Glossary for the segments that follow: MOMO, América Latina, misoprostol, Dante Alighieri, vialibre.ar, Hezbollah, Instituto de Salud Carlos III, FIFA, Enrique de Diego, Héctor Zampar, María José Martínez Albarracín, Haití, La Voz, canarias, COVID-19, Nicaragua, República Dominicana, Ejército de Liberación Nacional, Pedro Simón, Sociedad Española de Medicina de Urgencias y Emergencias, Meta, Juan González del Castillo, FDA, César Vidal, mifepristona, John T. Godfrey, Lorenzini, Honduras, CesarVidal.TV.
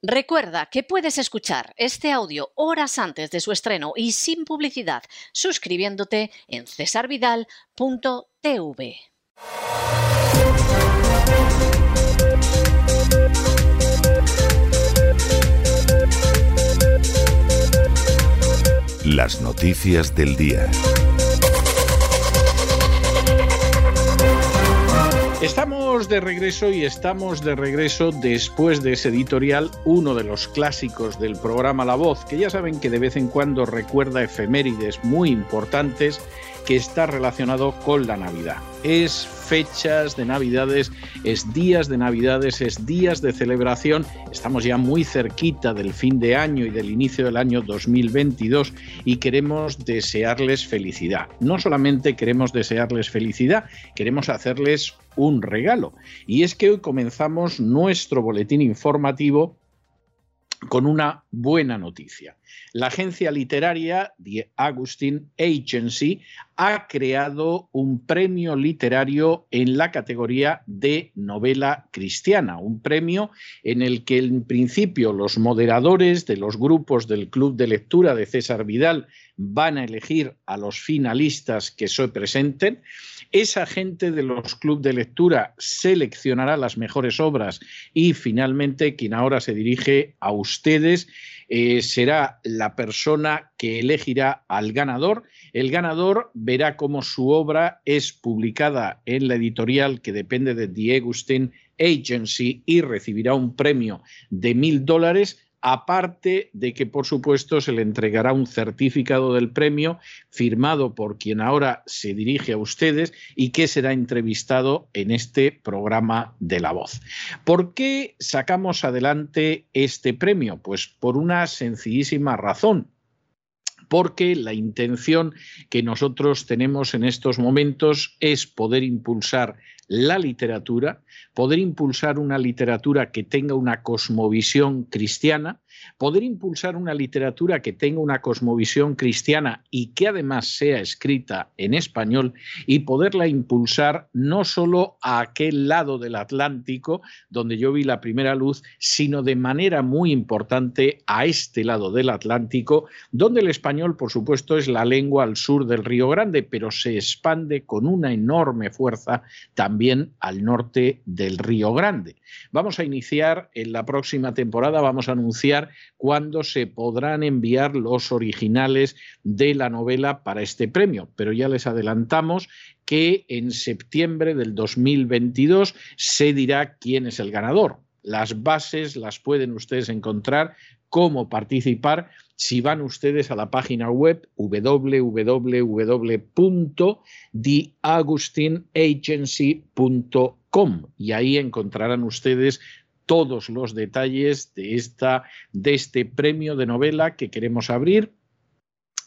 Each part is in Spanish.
Recuerda que puedes escuchar este audio horas antes de su estreno y sin publicidad suscribiéndote en CesarVidal.TV. Las noticias del día. Estamos de regreso y estamos de regreso después de ese editorial, uno de los clásicos del programa La Voz, que ya saben que de vez en cuando recuerda efemérides muy importantes que está relacionado con la Navidad. Es fechas de Navidades, es días de Navidades, es días de celebración. Estamos ya muy cerquita del fin de año y del inicio del año 2022 y queremos desearles felicidad. No solamente queremos desearles felicidad, queremos hacerles un regalo. Y es que hoy comenzamos nuestro boletín informativo con una buena noticia. La agencia literaria The Augustine Agency ha creado un premio literario en la categoría de novela cristiana, un premio en el que en principio los moderadores de los grupos del Club de Lectura de César Vidal van a elegir a los finalistas que se presenten. Esa gente de los clubes de lectura seleccionará las mejores obras y finalmente quien ahora se dirige a ustedes será la persona que elegirá al ganador. El ganador verá cómo su obra es publicada en la editorial que depende de The Augustine Agency y recibirá un premio de $1,000. Aparte de que, por supuesto, se le entregará un certificado del premio firmado por quien ahora se dirige a ustedes y que será entrevistado en este programa de La Voz. ¿Por qué sacamos adelante este premio? Pues por una sencillísima razón. Porque la intención que nosotros tenemos en estos momentos es poder impulsar la literatura, poder impulsar una literatura que tenga una cosmovisión cristiana, poder impulsar una literatura que tenga una cosmovisión cristiana y que además sea escrita en español, y poderla impulsar no solo a aquel lado del Atlántico donde yo vi la primera luz, sino de manera muy importante a este lado del Atlántico, donde el español, por supuesto, es la lengua al sur del Río Grande, pero se expande con una enorme fuerza también al norte del Río Grande. Vamos a iniciar en la próxima temporada, vamos a anunciar cuándo se podrán enviar los originales de la novela para este premio, pero ya les adelantamos que en septiembre del 2022 se dirá quién es el ganador. Las bases las pueden ustedes encontrar, cómo participar, si van ustedes a la página web www.theaugustineagency.com y ahí encontrarán ustedes todos los detalles de este premio de novela que queremos abrir.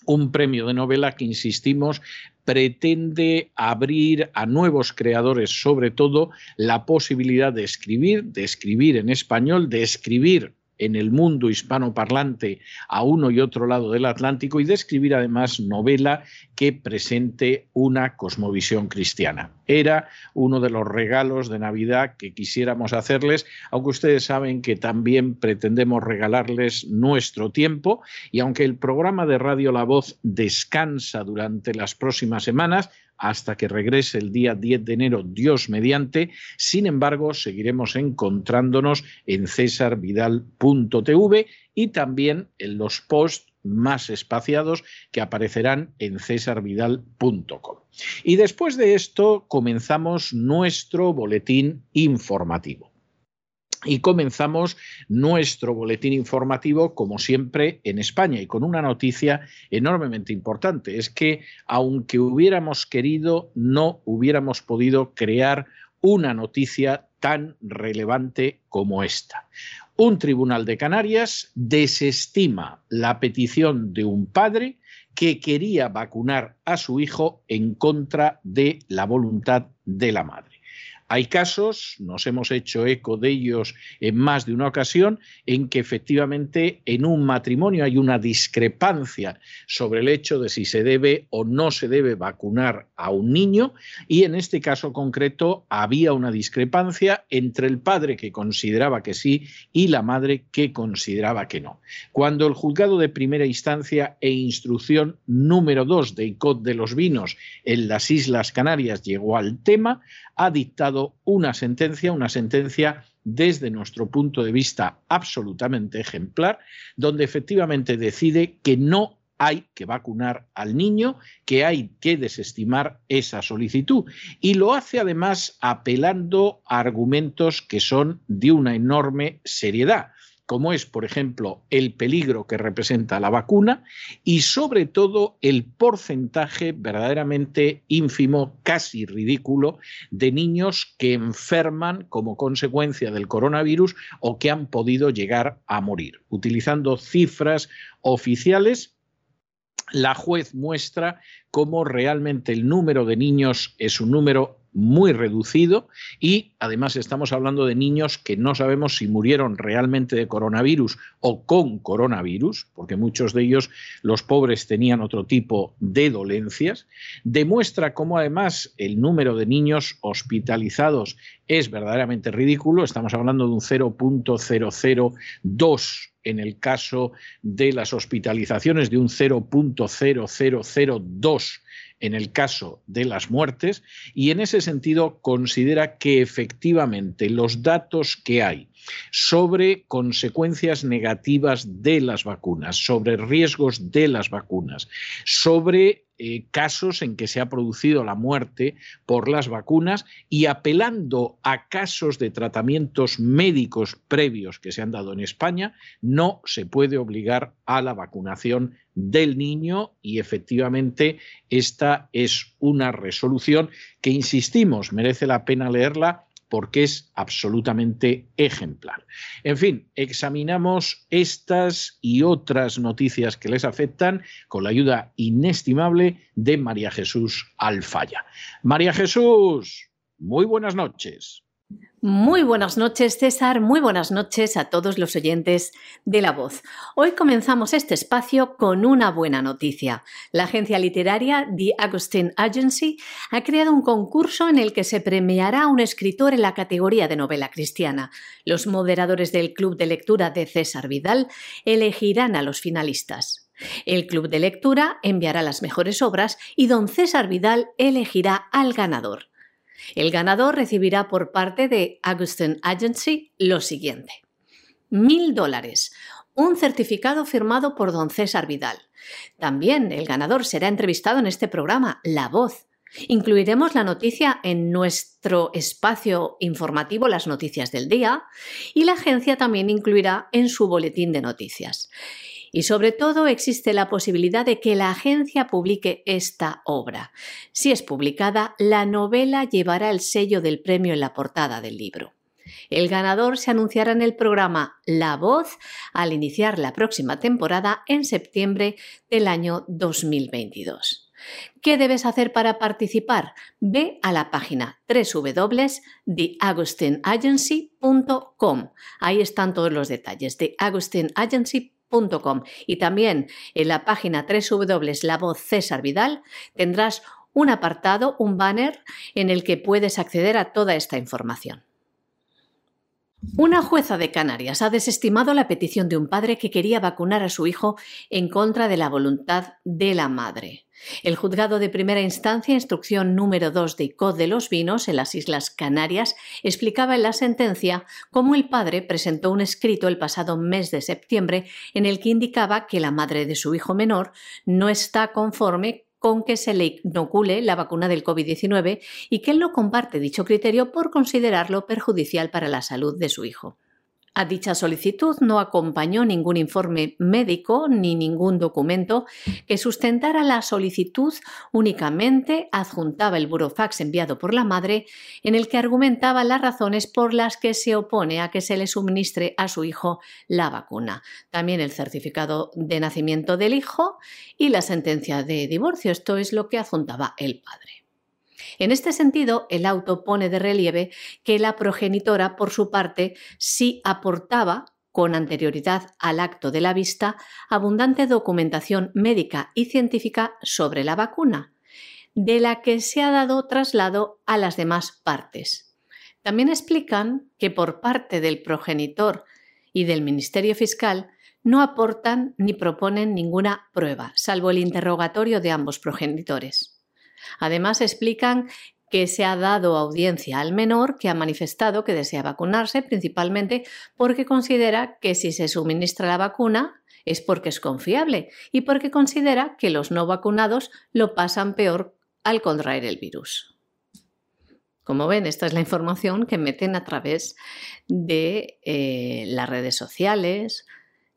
Un premio de novela que, insistimos, pretende abrir a nuevos creadores, sobre todo, la posibilidad de escribir en español, de escribir en el mundo hispanoparlante a uno y otro lado del Atlántico y de escribir además novela que presente una cosmovisión cristiana. Era uno de los regalos de Navidad que quisiéramos hacerles, aunque ustedes saben que también pretendemos regalarles nuestro tiempo, y aunque el programa de Radio La Voz descansa durante las próximas semanas, hasta que regrese el día 10 de enero, Dios mediante. Sin embargo, seguiremos encontrándonos en CesarVidal.tv y también en los posts más espaciados que aparecerán en CesarVidal.com. Y después de esto comenzamos nuestro boletín informativo. Y comenzamos nuestro boletín informativo, como siempre, en España, y con una noticia enormemente importante. Es que, aunque hubiéramos querido, no hubiéramos podido crear una noticia tan relevante como esta. Un tribunal de Canarias desestima la petición de un padre que quería vacunar a su hijo en contra de la voluntad de la madre. Hay casos, nos hemos hecho eco de ellos en más de una ocasión, en que efectivamente en un matrimonio hay una discrepancia sobre el hecho de si se debe o no se debe vacunar a un niño, y en este caso concreto había una discrepancia entre el padre, que consideraba que sí, y la madre, que consideraba que no. Cuando el juzgado de primera instancia e instrucción número 2 de Icod de los Vinos en las Islas Canarias llegó al tema, ha dictado una sentencia desde nuestro punto de vista absolutamente ejemplar, donde efectivamente decide que no hay que vacunar al niño, que hay que desestimar esa solicitud. Y lo hace además apelando a argumentos que son de una enorme seriedad, como es, por ejemplo, el peligro que representa la vacuna y, sobre todo, el porcentaje verdaderamente ínfimo, casi ridículo, de niños que enferman como consecuencia del coronavirus o que han podido llegar a morir. Utilizando cifras oficiales, la juez muestra cómo realmente el número de niños es un número muy reducido y además estamos hablando de niños que no sabemos si murieron realmente de coronavirus o con coronavirus, porque muchos de ellos, los pobres, tenían otro tipo de dolencias. Demuestra cómo además el número de niños hospitalizados es verdaderamente ridículo, estamos hablando de un 0.002 en el caso de las hospitalizaciones, de un 0.0002 en el caso de las muertes, y en ese sentido considera que efectivamente los datos que hay sobre consecuencias negativas de las vacunas, sobre riesgos de las vacunas, sobre casos en que se ha producido la muerte por las vacunas y apelando a casos de tratamientos médicos previos que se han dado en España, no se puede obligar a la vacunación del niño y efectivamente esta es una resolución que, insistimos, merece la pena leerla porque es absolutamente ejemplar. En fin, examinamos estas y otras noticias que les afectan con la ayuda inestimable de María Jesús Alfaya. María Jesús, muy buenas noches. Muy buenas noches, César. Muy buenas noches a todos los oyentes de La Voz. Hoy comenzamos este espacio con una buena noticia. La agencia literaria The Augustine Agency ha creado un concurso en el que se premiará a un escritor en la categoría de novela cristiana. Los moderadores del Club de Lectura de César Vidal elegirán a los finalistas. El Club de Lectura enviará las mejores obras y don César Vidal elegirá al ganador. El ganador recibirá por parte de Augustine Agency lo siguiente: $1.000, un certificado firmado por don César Vidal. También el ganador será entrevistado en este programa, La Voz. Incluiremos la noticia en nuestro espacio informativo, las noticias del día, y la agencia también incluirá en su boletín de noticias. Y sobre todo existe la posibilidad de que la agencia publique esta obra. Si es publicada, la novela llevará el sello del premio en la portada del libro. El ganador se anunciará en el programa La Voz al iniciar la próxima temporada en septiembre del año 2022. ¿Qué debes hacer para participar? Ve a la página www.theaugustineagency.com. Ahí están todos los detalles. theaugustineagency.com. Y también en la página www.lavozcesarvidal tendrás un apartado, un banner, en el que puedes acceder a toda esta información. Una jueza de Canarias ha desestimado la petición de un padre que quería vacunar a su hijo en contra de la voluntad de la madre. El juzgado de primera instancia, instrucción número 2 de Icod de los Vinos, en las Islas Canarias, explicaba en la sentencia cómo el padre presentó un escrito el pasado mes de septiembre en el que indicaba que la madre de su hijo menor no está conforme con que se le inocule la vacuna del COVID-19 y que él no comparte dicho criterio por considerarlo perjudicial para la salud de su hijo. A dicha solicitud no acompañó ningún informe médico ni ningún documento que sustentara la solicitud, únicamente adjuntaba el burofax enviado por la madre en el que argumentaba las razones por las que se opone a que se le suministre a su hijo la vacuna. También el certificado de nacimiento del hijo y la sentencia de divorcio, esto es lo que adjuntaba el padre. En este sentido, el auto pone de relieve que la progenitora, por su parte, sí aportaba, con anterioridad al acto de la vista, abundante documentación médica y científica sobre la vacuna, de la que se ha dado traslado a las demás partes. También explican que por parte del progenitor y del Ministerio Fiscal no aportan ni proponen ninguna prueba, salvo el interrogatorio de ambos progenitores. Además, explican que se ha dado audiencia al menor que ha manifestado que desea vacunarse, principalmente porque considera que si se suministra la vacuna es porque es confiable y porque considera que los no vacunados lo pasan peor al contraer el virus. Como ven, esta es la información que meten a través de las redes sociales,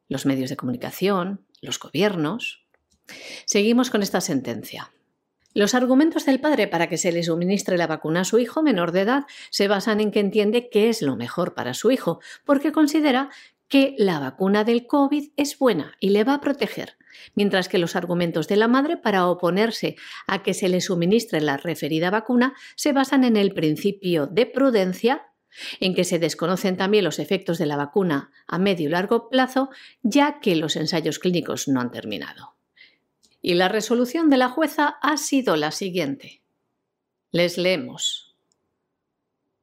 los medios de comunicación, los gobiernos. Seguimos con esta sentencia. Los argumentos del padre para que se le suministre la vacuna a su hijo menor de edad se basan en que entiende que es lo mejor para su hijo, porque considera que la vacuna del COVID es buena y le va a proteger, mientras que los argumentos de la madre para oponerse a que se le suministre la referida vacuna se basan en el principio de prudencia, en que se desconocen también los efectos de la vacuna a medio y largo plazo, ya que los ensayos clínicos no han terminado. Y la resolución de la jueza ha sido la siguiente. Les leemos.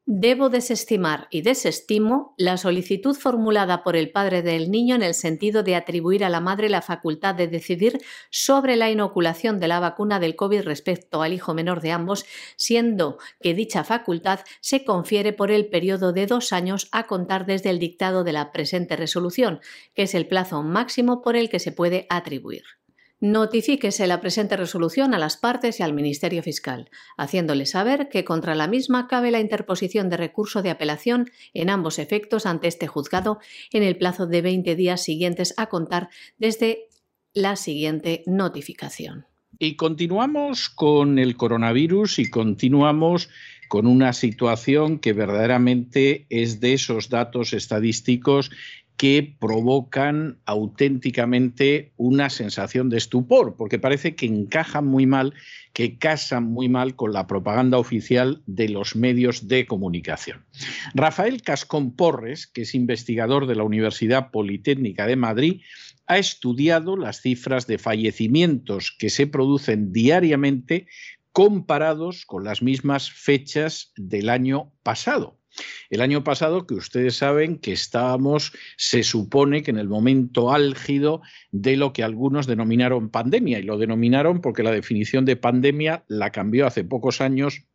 Debo desestimar y desestimo la solicitud formulada por el padre del niño en el sentido de atribuir a la madre la facultad de decidir sobre la inoculación de la vacuna del COVID respecto al hijo menor de ambos, siendo que dicha facultad se confiere por el periodo de 2 años a contar desde el dictado de la presente resolución, que es el plazo máximo por el que se puede atribuir. Notifíquese la presente resolución a las partes y al Ministerio Fiscal, haciéndole saber que contra la misma cabe la interposición de recurso de apelación en ambos efectos ante este juzgado en el plazo de 20 días siguientes a contar desde la siguiente notificación. Y continuamos con el coronavirus y continuamos con una situación que verdaderamente es de esos datos estadísticos que provocan auténticamente una sensación de estupor, porque parece que encajan muy mal, que casan muy mal con la propaganda oficial de los medios de comunicación. Rafael Gascón Porres, que es investigador de la Universidad Politécnica de Madrid, ha estudiado las cifras de fallecimientos que se producen diariamente comparados con las mismas fechas del año pasado. El año pasado, que ustedes saben que estábamos, se supone que en el momento álgido de lo que algunos denominaron pandemia, y lo denominaron porque la definición de pandemia la cambió hace pocos años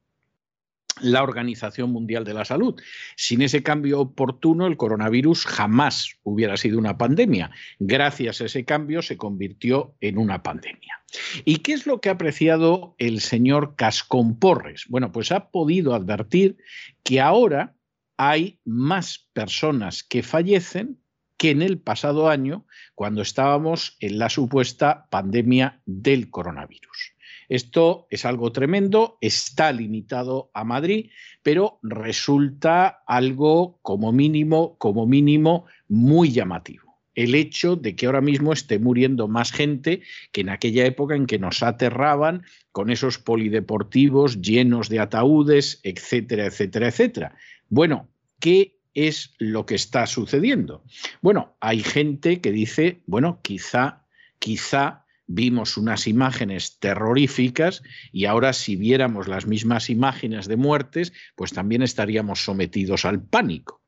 la Organización Mundial de la Salud. Sin ese cambio oportuno, el coronavirus jamás hubiera sido una pandemia. Gracias a ese cambio se convirtió en una pandemia. ¿Y qué es lo que ha apreciado el señor Gascón Porres? Bueno, pues ha podido advertir que ahora hay más personas que fallecen que en el pasado año, cuando estábamos en la supuesta pandemia del coronavirus. Esto es algo tremendo, está limitado a Madrid, pero resulta algo como mínimo, muy llamativo. El hecho de que ahora mismo esté muriendo más gente que en aquella época en que nos aterraban con esos polideportivos llenos de ataúdes, etcétera, etcétera, etcétera. Bueno, ¿qué es lo que está sucediendo? Bueno, hay gente que dice, bueno, quizá vimos unas imágenes terroríficas y ahora si viéramos las mismas imágenes de muertes, pues también estaríamos sometidos al pánico.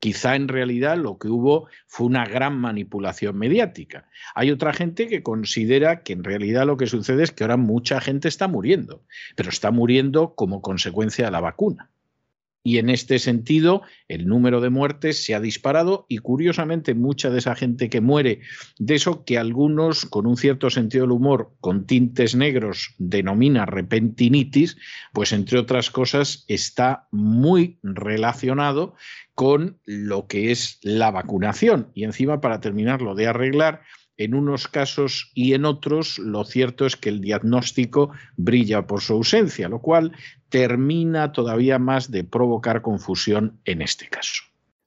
Quizá en realidad lo que hubo fue una gran manipulación mediática. Hay otra gente que considera que en realidad lo que sucede es que ahora mucha gente está muriendo, pero está muriendo como consecuencia de la vacuna. Y en este sentido, el número de muertes se ha disparado y, curiosamente, mucha de esa gente que muere, de eso que algunos, con un cierto sentido del humor, con tintes negros, denomina repentinitis, pues, entre otras cosas, está muy relacionado con lo que es la vacunación. Y encima, para terminarlo de arreglar, en unos casos y en otros, lo cierto es que el diagnóstico brilla por su ausencia, lo cual termina todavía más de provocar confusión en este caso.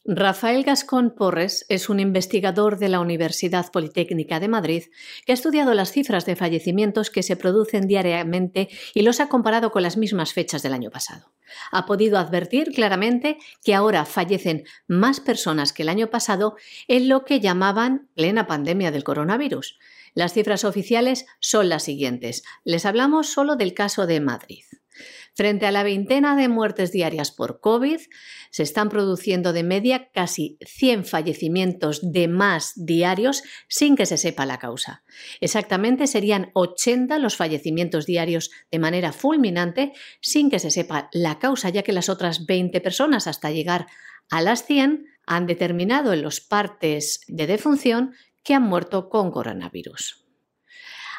Rafael Gascón Porres es un investigador de la Universidad Politécnica de Madrid que ha estudiado las cifras de fallecimientos que se producen diariamente y los ha comparado con las mismas fechas del año pasado. Ha podido advertir claramente que ahora fallecen más personas que el año pasado en lo que llamaban plena pandemia del coronavirus. Las cifras oficiales son las siguientes. Les hablamos solo del caso de Madrid. Frente a la veintena de muertes diarias por COVID, se están produciendo de media casi 100 fallecimientos de más diarios sin que se sepa la causa. Exactamente serían 80 los fallecimientos diarios de manera fulminante sin que se sepa la causa, ya que las otras 20 personas, hasta llegar a las 100, han determinado en los partes de defunción que han muerto con coronavirus.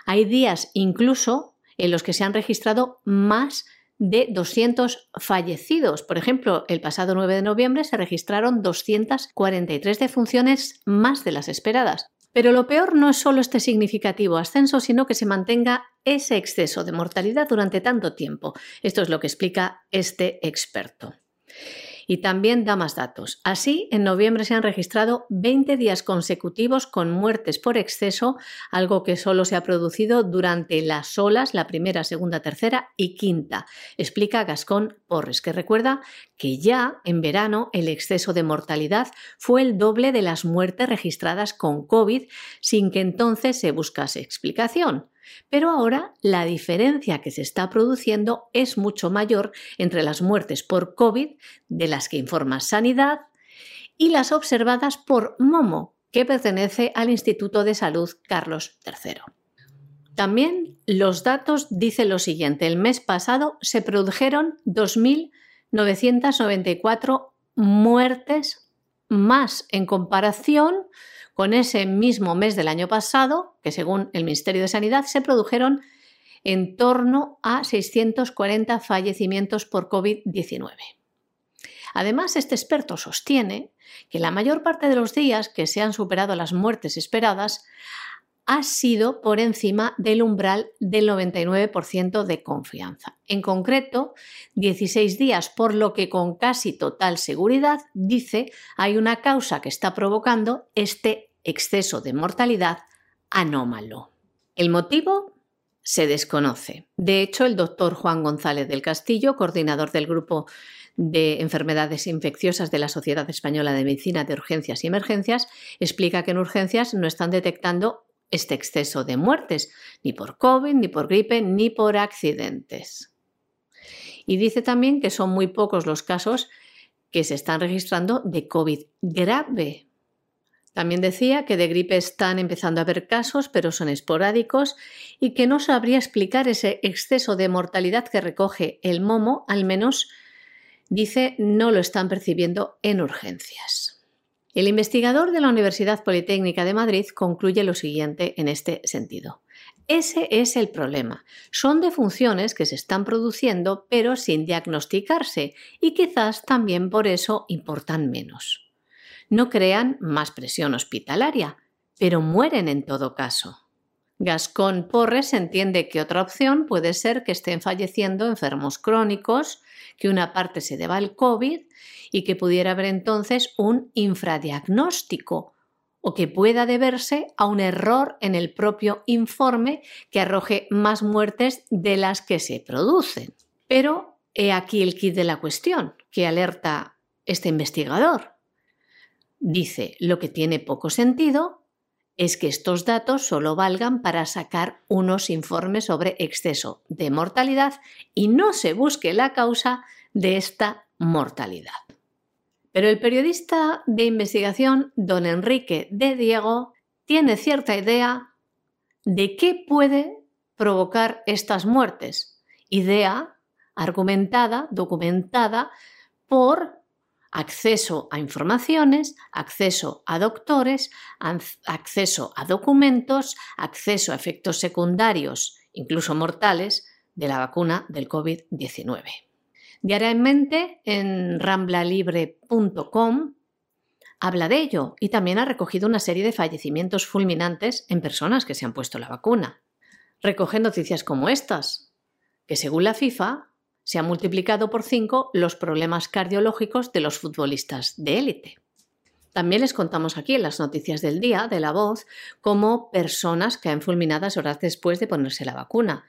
Hay días incluso en los que se han registrado más de 200 fallecidos. Por ejemplo, el pasado 9 de noviembre se registraron 243 defunciones más de las esperadas. Pero lo peor no es solo este significativo ascenso, sino que se mantenga ese exceso de mortalidad durante tanto tiempo. Esto es lo que explica este experto. Y también da más datos. Así, en noviembre se han registrado 20 días consecutivos con muertes por exceso, algo que solo se ha producido durante las olas, la primera, segunda, tercera y quinta, explica Gascón Porres, que recuerda que ya en verano el exceso de mortalidad fue el doble de las muertes registradas con COVID, sin que entonces se buscase explicación. Pero ahora la diferencia que se está produciendo es mucho mayor entre las muertes por COVID, de las que informa Sanidad, y las observadas por MOMO, que pertenece al Instituto de Salud Carlos III. También los datos dicen lo siguiente. El mes pasado se produjeron 2.994 muertes más en comparación con ese mismo mes del año pasado, que según el Ministerio de Sanidad se produjeron en torno a 640 fallecimientos por COVID-19. Además, este experto sostiene que la mayor parte de los días que se han superado las muertes esperadas ha sido por encima del umbral del 99% de confianza. En concreto, 16 días, por lo que con casi total seguridad, dice, hay una causa que está provocando este exceso de mortalidad anómalo. El motivo se desconoce. De hecho, el doctor Juan González del Castillo, coordinador del Grupo de Enfermedades Infecciosas de la Sociedad Española de Medicina de Urgencias y Emergencias, explica que en urgencias no están detectando este exceso de muertes, ni por COVID, ni por gripe, ni por accidentes. Y dice también que son muy pocos los casos que se están registrando de COVID grave. También decía que de gripe están empezando a haber casos, pero son esporádicos, y que no sabría explicar ese exceso de mortalidad que recoge el MOMO, al menos, dice, no lo están percibiendo en urgencias. El investigador de la Universidad Politécnica de Madrid concluye lo siguiente en este sentido. Ese es el problema. Son defunciones que se están produciendo, pero sin diagnosticarse, y quizás también por eso importan menos. No crean más presión hospitalaria, pero mueren en todo caso. Gascón Porres entiende que otra opción puede ser que estén falleciendo enfermos crónicos, que una parte se deba al COVID y que pudiera haber entonces un infradiagnóstico o que pueda deberse a un error en el propio informe que arroje más muertes de las que se producen. Pero he aquí el quid de la cuestión que alerta este investigador. Dice, lo que tiene poco sentido es que estos datos solo valgan para sacar unos informes sobre exceso de mortalidad y no se busque la causa de esta mortalidad. Pero el periodista de investigación, don Enrique de Diego, tiene cierta idea de qué puede provocar estas muertes. Idea argumentada, documentada por acceso a informaciones, acceso a doctores, acceso a documentos, acceso a efectos secundarios, incluso mortales, de la vacuna del COVID-19. Diariamente en ramblalibre.com habla de ello y también ha recogido una serie de fallecimientos fulminantes en personas que se han puesto la vacuna. Recoge noticias como estas, que según la FIFA, se han multiplicado por 5 los problemas cardiológicos de los futbolistas de élite. También les contamos aquí en las noticias del día de La Voz cómo personas caen fulminadas horas después de ponerse la vacuna.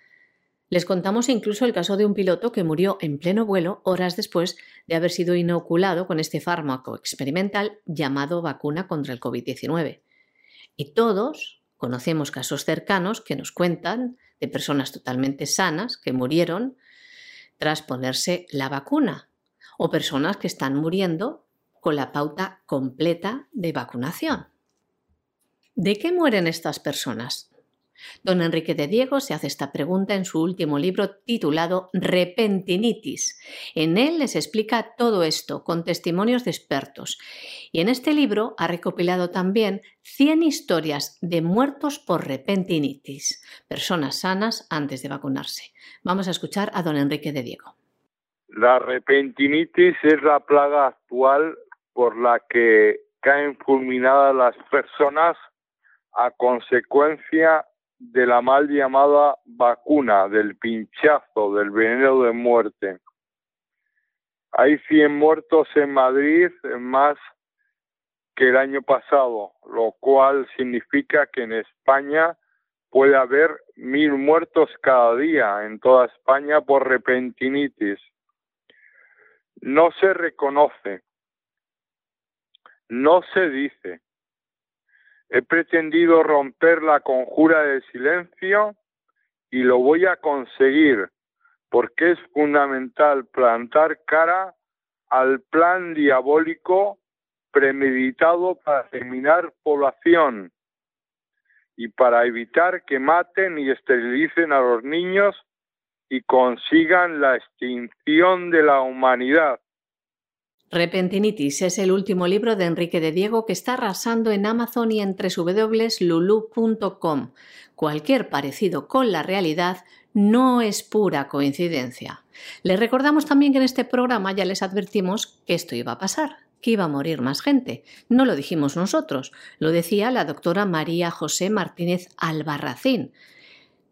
Les contamos incluso el caso de un piloto que murió en pleno vuelo horas después de haber sido inoculado con este fármaco experimental llamado vacuna contra el COVID-19. Y todos conocemos casos cercanos que nos cuentan de personas totalmente sanas que murieron tras ponerse la vacuna, o personas que están muriendo con la pauta completa de vacunación. ¿De qué mueren estas personas? Don Enrique de Diego se hace esta pregunta en su último libro titulado Repentinitis. En él les explica todo esto con testimonios de expertos. Y en este libro ha recopilado también 100 historias de muertos por repentinitis, personas sanas antes de vacunarse. Vamos a escuchar a don Enrique de Diego. La repentinitis es la plaga actual por la que caen fulminadas las personas a consecuencia de la mal llamada vacuna, del pinchazo, del veneno de muerte. Hay 100 muertos en Madrid, más que el año pasado, lo cual significa que en España puede haber 1000 muertos cada día en toda España por repentinitis. No se reconoce, no se dice. He pretendido romper la conjura del silencio y lo voy a conseguir, porque es fundamental plantar cara al plan diabólico premeditado para eliminar población y para evitar que maten y esterilicen a los niños y consigan la extinción de la humanidad. Repentinitis es el último libro de Enrique de Diego, que está arrasando en Amazon y en www.lulu.com. Cualquier parecido con la realidad no es pura coincidencia. Les recordamos también que en este programa ya les advertimos que esto iba a pasar, que iba a morir más gente. No lo dijimos nosotros, lo decía la doctora María José Martínez Albarracín,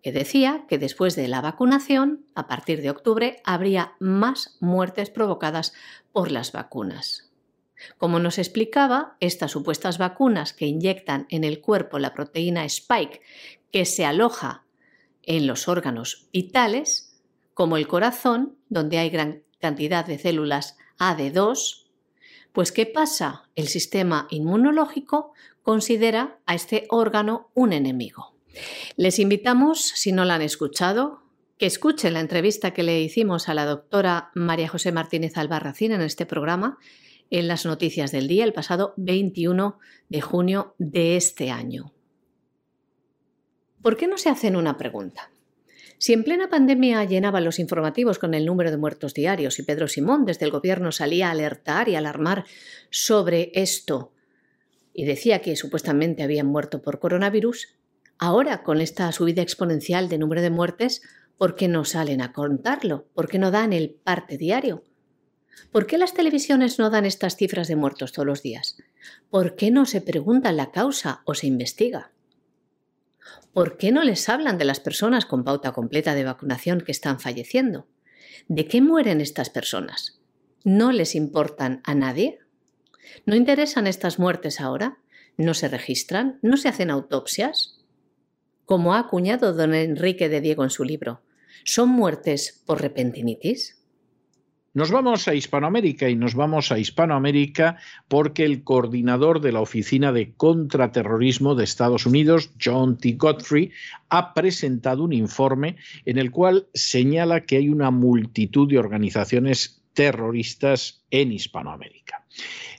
que decía que después de la vacunación, a partir de octubre, habría más muertes provocadas por las vacunas. Como nos explicaba, estas supuestas vacunas que inyectan en el cuerpo la proteína spike que se aloja en los órganos vitales, como el corazón, donde hay gran cantidad de células AD2, pues ¿qué pasa? El sistema inmunológico considera a este órgano un enemigo. Les invitamos, si no la han escuchado, que escuchen la entrevista que le hicimos a la doctora María José Martínez Albarracín en este programa, en las noticias del día, el pasado 21 de junio de este año. ¿Por qué no se hacen una pregunta? Si en plena pandemia llenaban los informativos con el número de muertos diarios y Pedro Simón desde el gobierno salía a alertar y alarmar sobre esto y decía que supuestamente habían muerto por coronavirus, ahora, con esta subida exponencial de número de muertes, ¿por qué no salen a contarlo? ¿Por qué no dan el parte diario? ¿Por qué las televisiones no dan estas cifras de muertos todos los días? ¿Por qué no se preguntan la causa o se investiga? ¿Por qué no les hablan de las personas con pauta completa de vacunación que están falleciendo? ¿De qué mueren estas personas? ¿No les importan a nadie? ¿No interesan estas muertes ahora? ¿No se registran? ¿No se hacen autopsias? Como ha acuñado don Enrique de Diego en su libro, ¿son muertes por repentinitis? Nos vamos a Hispanoamérica, y nos vamos a Hispanoamérica porque el coordinador de la Oficina de Contraterrorismo de Estados Unidos, John T. Godfrey, ha presentado un informe en el cual señala que hay una multitud de organizaciones terroristas en Hispanoamérica.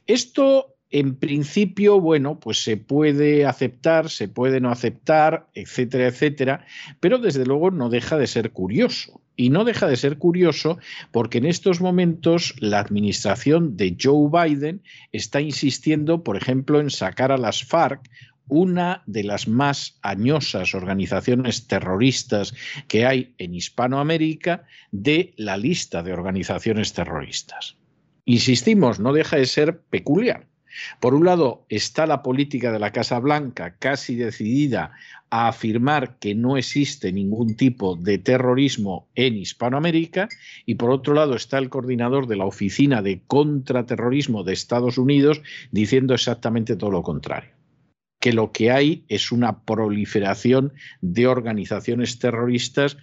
Esto, en principio, bueno, pues se puede aceptar, se puede no aceptar, etcétera, etcétera, pero desde luego no deja de ser curioso. Y no deja de ser curioso porque en estos momentos la administración de Joe Biden está insistiendo, por ejemplo, en sacar a las FARC, una de las más añosas organizaciones terroristas que hay en Hispanoamérica, de la lista de organizaciones terroristas. Insistimos, no deja de ser peculiar. Por un lado está la política de la Casa Blanca casi decidida a afirmar que no existe ningún tipo de terrorismo en Hispanoamérica, y por otro lado está el coordinador de la Oficina de Contraterrorismo de Estados Unidos diciendo exactamente todo lo contrario, que lo que hay es una proliferación de organizaciones terroristas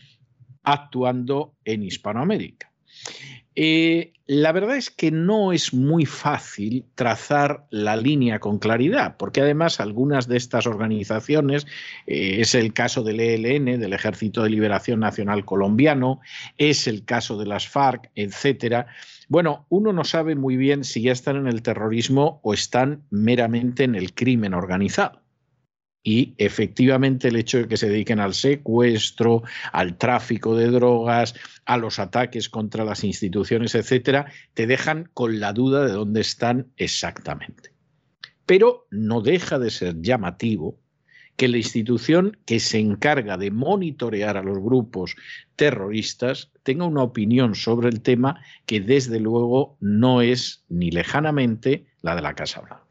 actuando en Hispanoamérica. La verdad es que no es muy fácil trazar la línea con claridad, porque además algunas de estas organizaciones, es el caso del ELN, del Ejército de Liberación Nacional Colombiano, es el caso de las FARC, etcétera. Bueno, uno no sabe muy bien si ya están en el terrorismo o están meramente en el crimen organizado. Y efectivamente el hecho de que se dediquen al secuestro, al tráfico de drogas, a los ataques contra las instituciones, etcétera, te dejan con la duda de dónde están exactamente. Pero no deja de ser llamativo que la institución que se encarga de monitorear a los grupos terroristas tenga una opinión sobre el tema que desde luego no es ni lejanamente la de la Casa Blanca.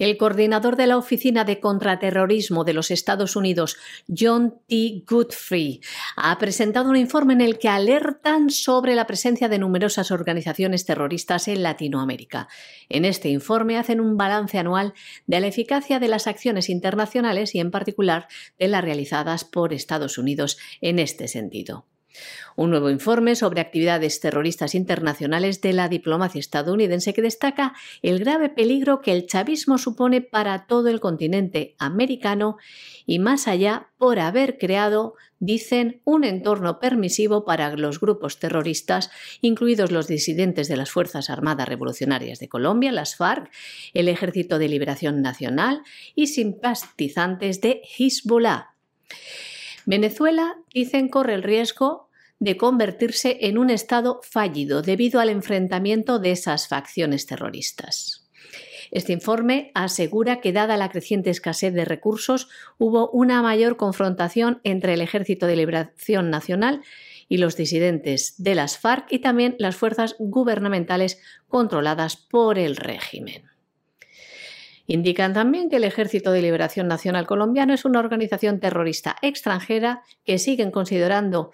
El coordinador de la Oficina de Contraterrorismo de los Estados Unidos, John T. Godfrey, ha presentado un informe en el que alertan sobre la presencia de numerosas organizaciones terroristas en Latinoamérica. En este informe hacen un balance anual de la eficacia de las acciones internacionales y en particular de las realizadas por Estados Unidos en este sentido. Un nuevo informe sobre actividades terroristas internacionales de la diplomacia estadounidense que destaca el grave peligro que el chavismo supone para todo el continente americano y más allá por haber creado, dicen, un entorno permisivo para los grupos terroristas, incluidos los disidentes de las Fuerzas Armadas Revolucionarias de Colombia, las FARC, el Ejército de Liberación Nacional y simpatizantes de Hezbollah. Venezuela, dicen, corre el riesgo de convertirse en un estado fallido debido al enfrentamiento de esas facciones terroristas. Este informe asegura que, dada la creciente escasez de recursos, hubo una mayor confrontación entre el Ejército de Liberación Nacional y los disidentes de las FARC y también las fuerzas gubernamentales controladas por el régimen. Indican también que el Ejército de Liberación Nacional Colombiano es una organización terrorista extranjera que siguen considerando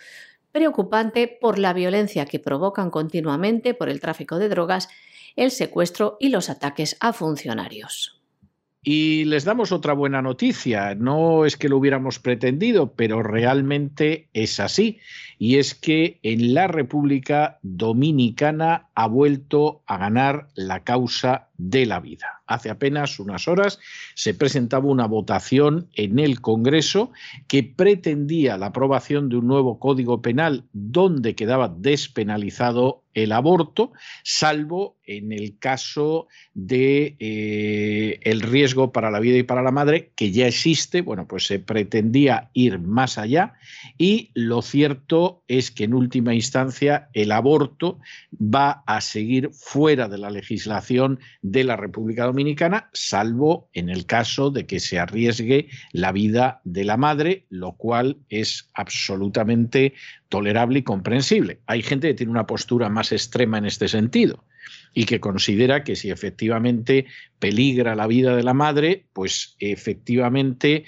preocupante por la violencia que provocan continuamente por el tráfico de drogas, el secuestro y los ataques a funcionarios. Y les damos otra buena noticia. No es que lo hubiéramos pretendido, pero realmente es así. Y es que en la República Dominicana ha vuelto a ganar la causa de la vida. Hace apenas unas horas se presentaba una votación en el Congreso que pretendía la aprobación de un nuevo Código Penal donde quedaba despenalizado el aborto, salvo en el caso de el riesgo para la vida y para la madre, que ya existe. Bueno, pues se pretendía ir más allá y lo cierto es que en última instancia el aborto va a seguir fuera de la legislación de la República Dominicana, salvo en el caso de que se arriesgue la vida de la madre, lo cual es absolutamente tolerable y comprensible. Hay gente que tiene una postura más extrema en este sentido y que considera que si efectivamente peligra la vida de la madre, pues efectivamente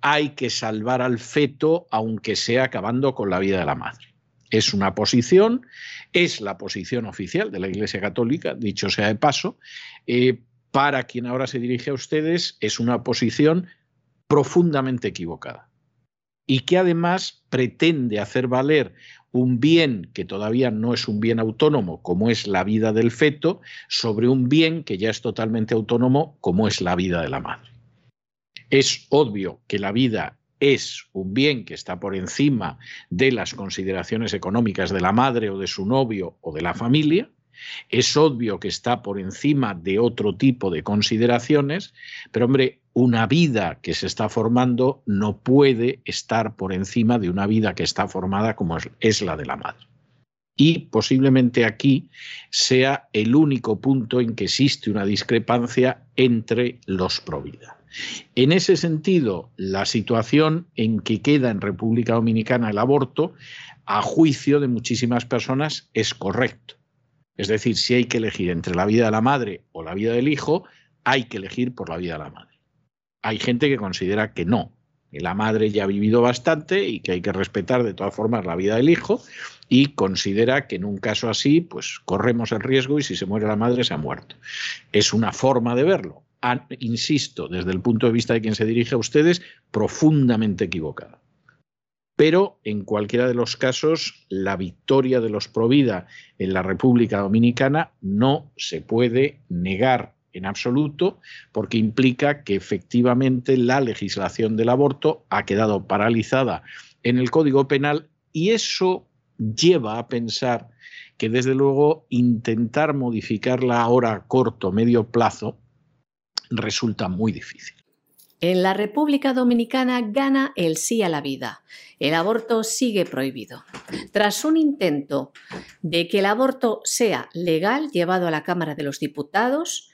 hay que salvar al feto aunque sea acabando con la vida de la madre. Es una posición, es la posición oficial de la Iglesia Católica, dicho sea de paso. Para quien ahora se dirige a ustedes, es una posición profundamente equivocada y que además pretende hacer valer un bien que todavía no es un bien autónomo, como es la vida del feto, sobre un bien que ya es totalmente autónomo, como es la vida de la madre. Es obvio que la vida es un bien que está por encima de las consideraciones económicas de la madre o de su novio o de la familia. Es obvio que está por encima de otro tipo de consideraciones, pero hombre, una vida que se está formando no puede estar por encima de una vida que está formada como es la de la madre. Y posiblemente aquí sea el único punto en que existe una discrepancia entre los pro vida. En ese sentido, la situación en que queda en República Dominicana el aborto, a juicio de muchísimas personas, es correcto. Es decir, si hay que elegir entre la vida de la madre o la vida del hijo, hay que elegir por la vida de la madre. Hay gente que considera que no, que la madre ya ha vivido bastante y que hay que respetar de todas formas la vida del hijo, y considera que en un caso así pues corremos el riesgo y si se muere la madre se ha muerto. Es una forma de verlo, insisto, desde el punto de vista de quien se dirige a ustedes, profundamente equivocada. Pero en cualquiera de los casos, la victoria de los provida en la República Dominicana no se puede negar en absoluto, porque implica que efectivamente la legislación del aborto ha quedado paralizada en el Código Penal, y eso lleva a pensar que desde luego intentar modificarla ahora a corto o medio plazo resulta muy difícil. En la República Dominicana gana el sí a la vida. El aborto sigue prohibido. Tras un intento de que el aborto sea legal llevado a la Cámara de los Diputados,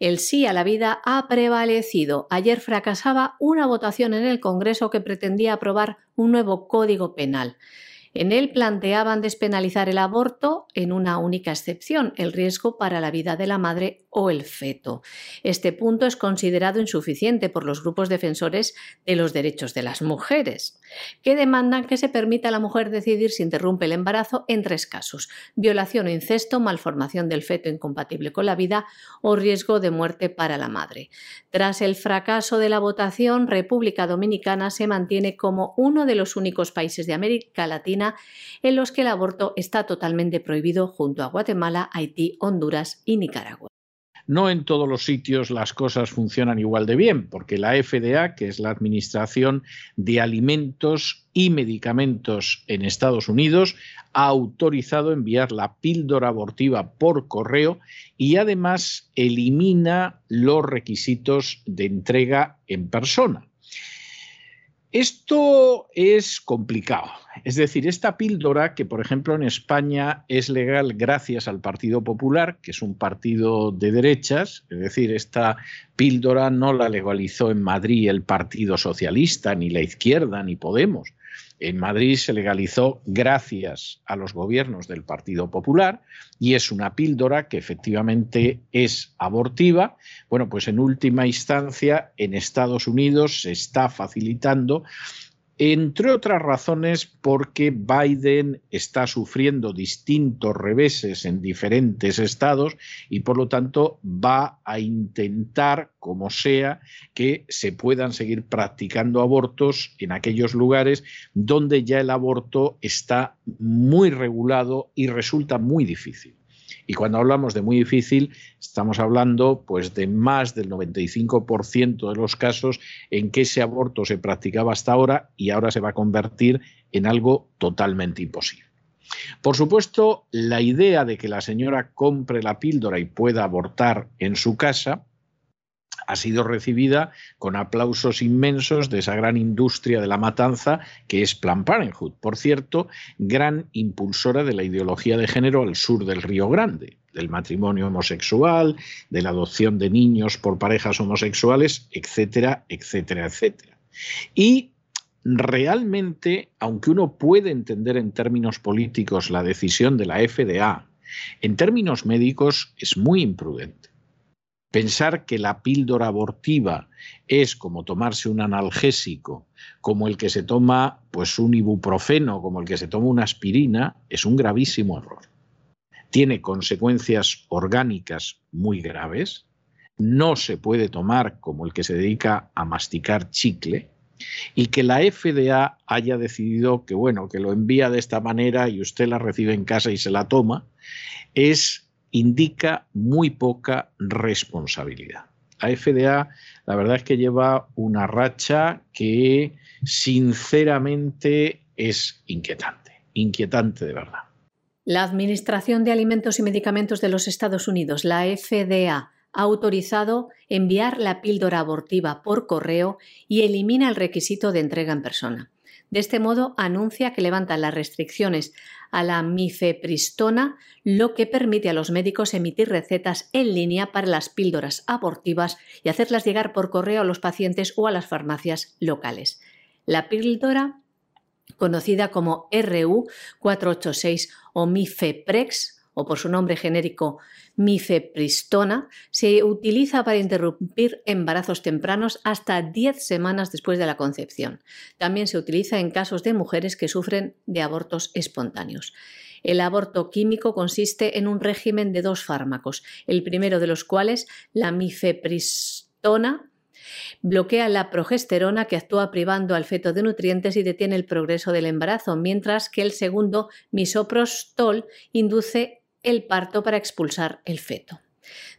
el sí a la vida ha prevalecido. Ayer fracasaba una votación en el Congreso que pretendía aprobar un nuevo Código Penal. En él planteaban despenalizar el aborto en una única excepción, el riesgo para la vida de la madre o el feto. Este punto es considerado insuficiente por los grupos defensores de los derechos de las mujeres, que demandan que se permita a la mujer decidir si interrumpe el embarazo en tres casos: violación o incesto, malformación del feto incompatible con la vida o riesgo de muerte para la madre. Tras el fracaso de la votación, República Dominicana se mantiene como uno de los únicos países de América Latina en los que el aborto está totalmente prohibido, junto a Guatemala, Haití, Honduras y Nicaragua. No en todos los sitios las cosas funcionan igual de bien, porque la FDA, que es la Administración de Alimentos y Medicamentos en Estados Unidos, ha autorizado enviar la píldora abortiva por correo y además elimina los requisitos de entrega en persona. Esto es complicado. Es decir, esta píldora, que por ejemplo en España es legal gracias al Partido Popular, que es un partido de derechas, es decir, esta píldora no la legalizó en Madrid el Partido Socialista, ni la izquierda, ni Podemos. En Madrid se legalizó gracias a los gobiernos del Partido Popular, y es una píldora que efectivamente es abortiva. Bueno, pues en última instancia en Estados Unidos se está facilitando, entre otras razones porque Biden está sufriendo distintos reveses en diferentes estados y por lo tanto va a intentar, como sea, que se puedan seguir practicando abortos en aquellos lugares donde ya el aborto está muy regulado y resulta muy difícil. Y cuando hablamos de muy difícil, estamos hablando pues de más del 95% de los casos en que ese aborto se practicaba hasta ahora y ahora se va a convertir en algo totalmente imposible. Por supuesto, la idea de que la señora compre la píldora y pueda abortar en su casa ha sido recibida con aplausos inmensos de esa gran industria de la matanza que es Planned Parenthood, por cierto, gran impulsora de la ideología de género al sur del Río Grande, del matrimonio homosexual, de la adopción de niños por parejas homosexuales, etcétera, etcétera, etcétera. Y realmente, aunque uno puede entender en términos políticos la decisión de la FDA, en términos médicos es muy imprudente. Pensar que la píldora abortiva es como tomarse un analgésico, como el que se toma pues un ibuprofeno, como el que se toma una aspirina, es un gravísimo error. Tiene consecuencias orgánicas muy graves, no se puede tomar como el que se dedica a masticar chicle, y que la FDA haya decidido que bueno, que lo envía de esta manera y usted la recibe en casa y se la toma, indica muy poca responsabilidad. La FDA, la verdad es que lleva una racha que sinceramente es inquietante, inquietante de verdad. La Administración de Alimentos y Medicamentos de los Estados Unidos, la FDA, ha autorizado enviar la píldora abortiva por correo y elimina el requisito de entrega en persona. De este modo, anuncia que levantan las restricciones a la mifepristona, lo que permite a los médicos emitir recetas en línea para las píldoras abortivas y hacerlas llegar por correo a los pacientes o a las farmacias locales. La píldora, conocida como RU486 o mifeprex o por su nombre genérico mifepristona, se utiliza para interrumpir embarazos tempranos hasta 10 semanas después de la concepción. También se utiliza en casos de mujeres que sufren de abortos espontáneos. El aborto químico consiste en un régimen de 2 fármacos, el primero de los cuales, la mifepristona, bloquea la progesterona que actúa privando al feto de nutrientes y detiene el progreso del embarazo, mientras que el segundo, misoprostol, induce el parto para expulsar el feto.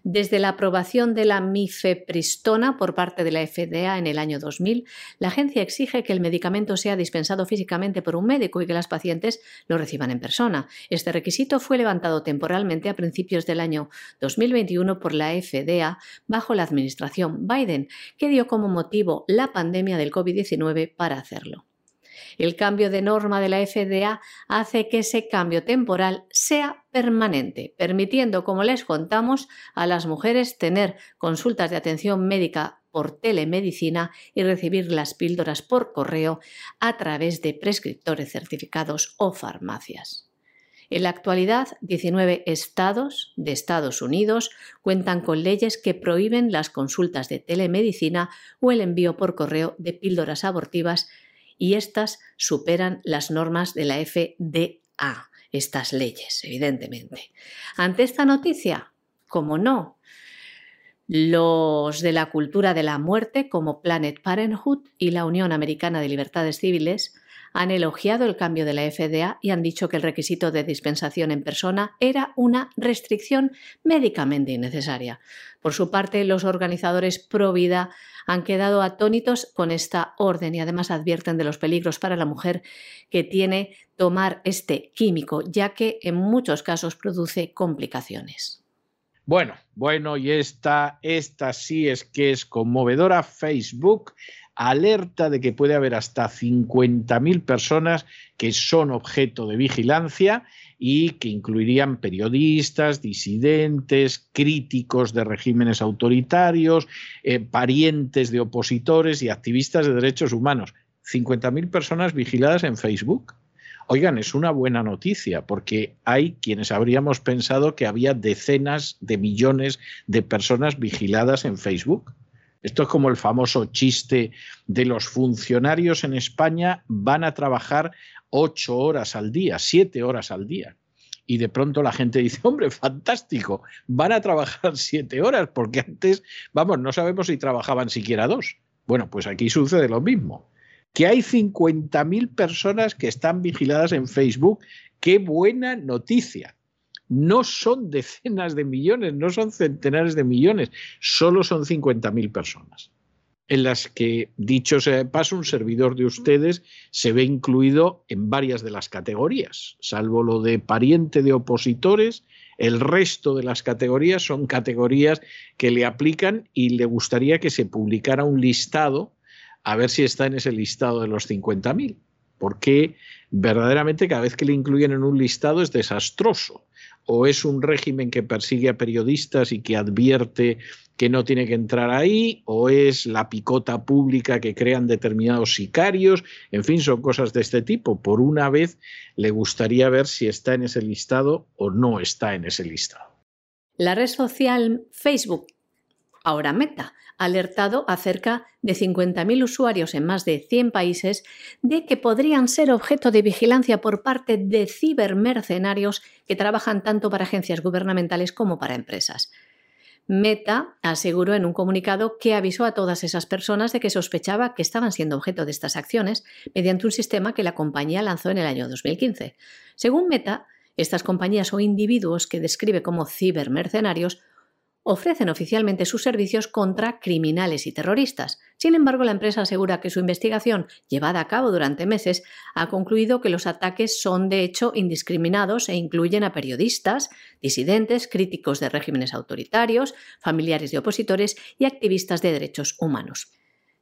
Desde la aprobación de la mifepristona por parte de la FDA en el año 2000, la agencia exige que el medicamento sea dispensado físicamente por un médico y que las pacientes lo reciban en persona. Este requisito fue levantado temporalmente a principios del año 2021 por la FDA bajo la administración Biden, que dio como motivo la pandemia del COVID-19 para hacerlo. El cambio de norma de la FDA hace que ese cambio temporal sea permanente, permitiendo, como les contamos, a las mujeres tener consultas de atención médica por telemedicina y recibir las píldoras por correo a través de prescriptores certificados o farmacias. En la actualidad, 19 estados de Estados Unidos cuentan con leyes que prohíben las consultas de telemedicina o el envío por correo de píldoras abortivas, y estas superan las normas de la FDA, estas leyes, evidentemente. Ante esta noticia, como no, los de la cultura de la muerte, como Planned Parenthood y la Unión Americana de Libertades Civiles, han elogiado el cambio de la FDA y han dicho que el requisito de dispensación en persona era una restricción médicamente innecesaria. Por su parte, los organizadores pro vida han quedado atónitos con esta orden y además advierten de los peligros para la mujer que tiene tomar este químico, ya que en muchos casos produce complicaciones. Bueno, y esta sí es que es conmovedora. Facebook alerta de que puede haber hasta 50.000 personas que son objeto de vigilancia y que incluirían periodistas, disidentes, críticos de regímenes autoritarios, parientes de opositores y activistas de derechos humanos. 50.000 personas vigiladas en Facebook. Oigan, es una buena noticia porque hay quienes habríamos pensado que había decenas de millones de personas vigiladas en Facebook. Esto es como el famoso chiste de los funcionarios en España van a trabajar 8 horas al día, 7 horas al día. Y de pronto la gente dice, hombre, fantástico, van a trabajar 7 horas porque antes, vamos, no sabemos si trabajaban siquiera 2. Bueno, pues aquí sucede lo mismo. Que hay 50.000 personas que están vigiladas en Facebook. ¡Qué buena noticia! No son decenas de millones, no son centenares de millones, solo son 50.000 personas, en las que, dicho sea de paso, un servidor de ustedes se ve incluido en varias de las categorías, salvo lo de pariente de opositores. El resto de las categorías son categorías que le aplican y le gustaría que se publicara un listado, a ver si está en ese listado de los 50.000, porque verdaderamente cada vez que le incluyen en un listado es desastroso. O es un régimen que persigue a periodistas y que advierte que no tiene que entrar ahí, o es la picota pública que crean determinados sicarios, en fin, son cosas de este tipo. Por una vez le gustaría ver si está en ese listado o no está en ese listado. La red social Facebook, ahora Meta, ha alertado a cerca de 50.000 usuarios en más de 100 países de que podrían ser objeto de vigilancia por parte de cibermercenarios que trabajan tanto para agencias gubernamentales como para empresas. Meta aseguró en un comunicado que avisó a todas esas personas de que sospechaba que estaban siendo objeto de estas acciones mediante un sistema que la compañía lanzó en el año 2015. Según Meta, estas compañías o individuos que describe como cibermercenarios ofrecen oficialmente sus servicios contra criminales y terroristas. Sin embargo, la empresa asegura que su investigación, llevada a cabo durante meses, ha concluido que los ataques son de hecho indiscriminados e incluyen a periodistas, disidentes, críticos de regímenes autoritarios, familiares de opositores y activistas de derechos humanos.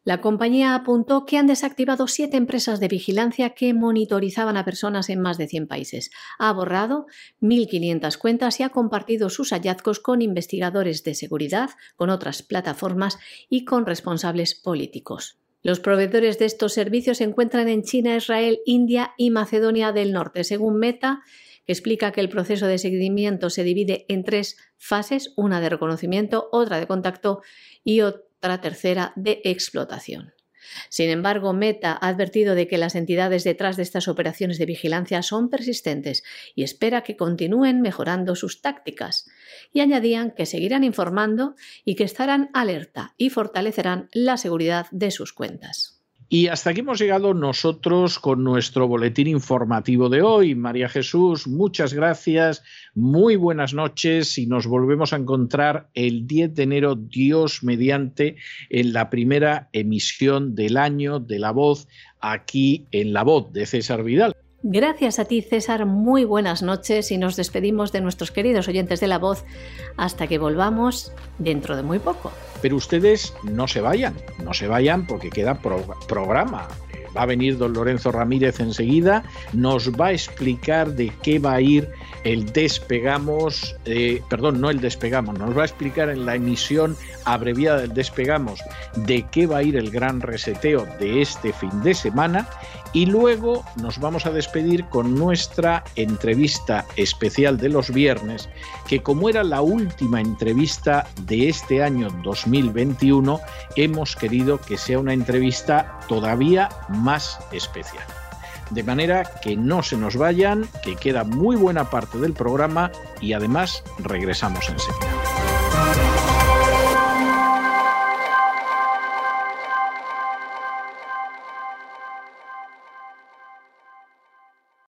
La compañía apuntó que han desactivado 7 empresas de vigilancia que monitorizaban a personas en más de 100 países. Ha borrado 1.500 cuentas y ha compartido sus hallazgos con investigadores de seguridad, con otras plataformas y con responsables políticos. Los proveedores de estos servicios se encuentran en China, Israel, India y Macedonia del Norte, según Meta, explica que el proceso de seguimiento se divide en tres fases, una de reconocimiento, otra de contacto y otra tercera de explotación. Sin embargo, Meta ha advertido de que las entidades detrás de estas operaciones de vigilancia son persistentes y espera que continúen mejorando sus tácticas. Y añadían que seguirán informando y que estarán alerta y fortalecerán la seguridad de sus cuentas. Y hasta aquí hemos llegado nosotros con nuestro boletín informativo de hoy. María Jesús, muchas gracias, muy buenas noches y nos volvemos a encontrar el 10 de enero, Dios mediante, en la primera emisión del año de La Voz, aquí en La Voz de César Vidal. Gracias a ti, César, muy buenas noches y nos despedimos de nuestros queridos oyentes de La Voz hasta que volvamos dentro de muy poco. Pero ustedes no se vayan porque queda programa. Va a venir don Lorenzo Ramírez enseguida, nos va a explicar de qué va a ir nos va a explicar en la emisión abreviada del Despegamos de qué va a ir el gran reseteo de este fin de semana. Y luego nos vamos a despedir con nuestra entrevista especial de los viernes, que como era la última entrevista de este año 2021, hemos querido que sea una entrevista todavía más especial. De manera que no se nos vayan, que queda muy buena parte del programa y además regresamos enseguida.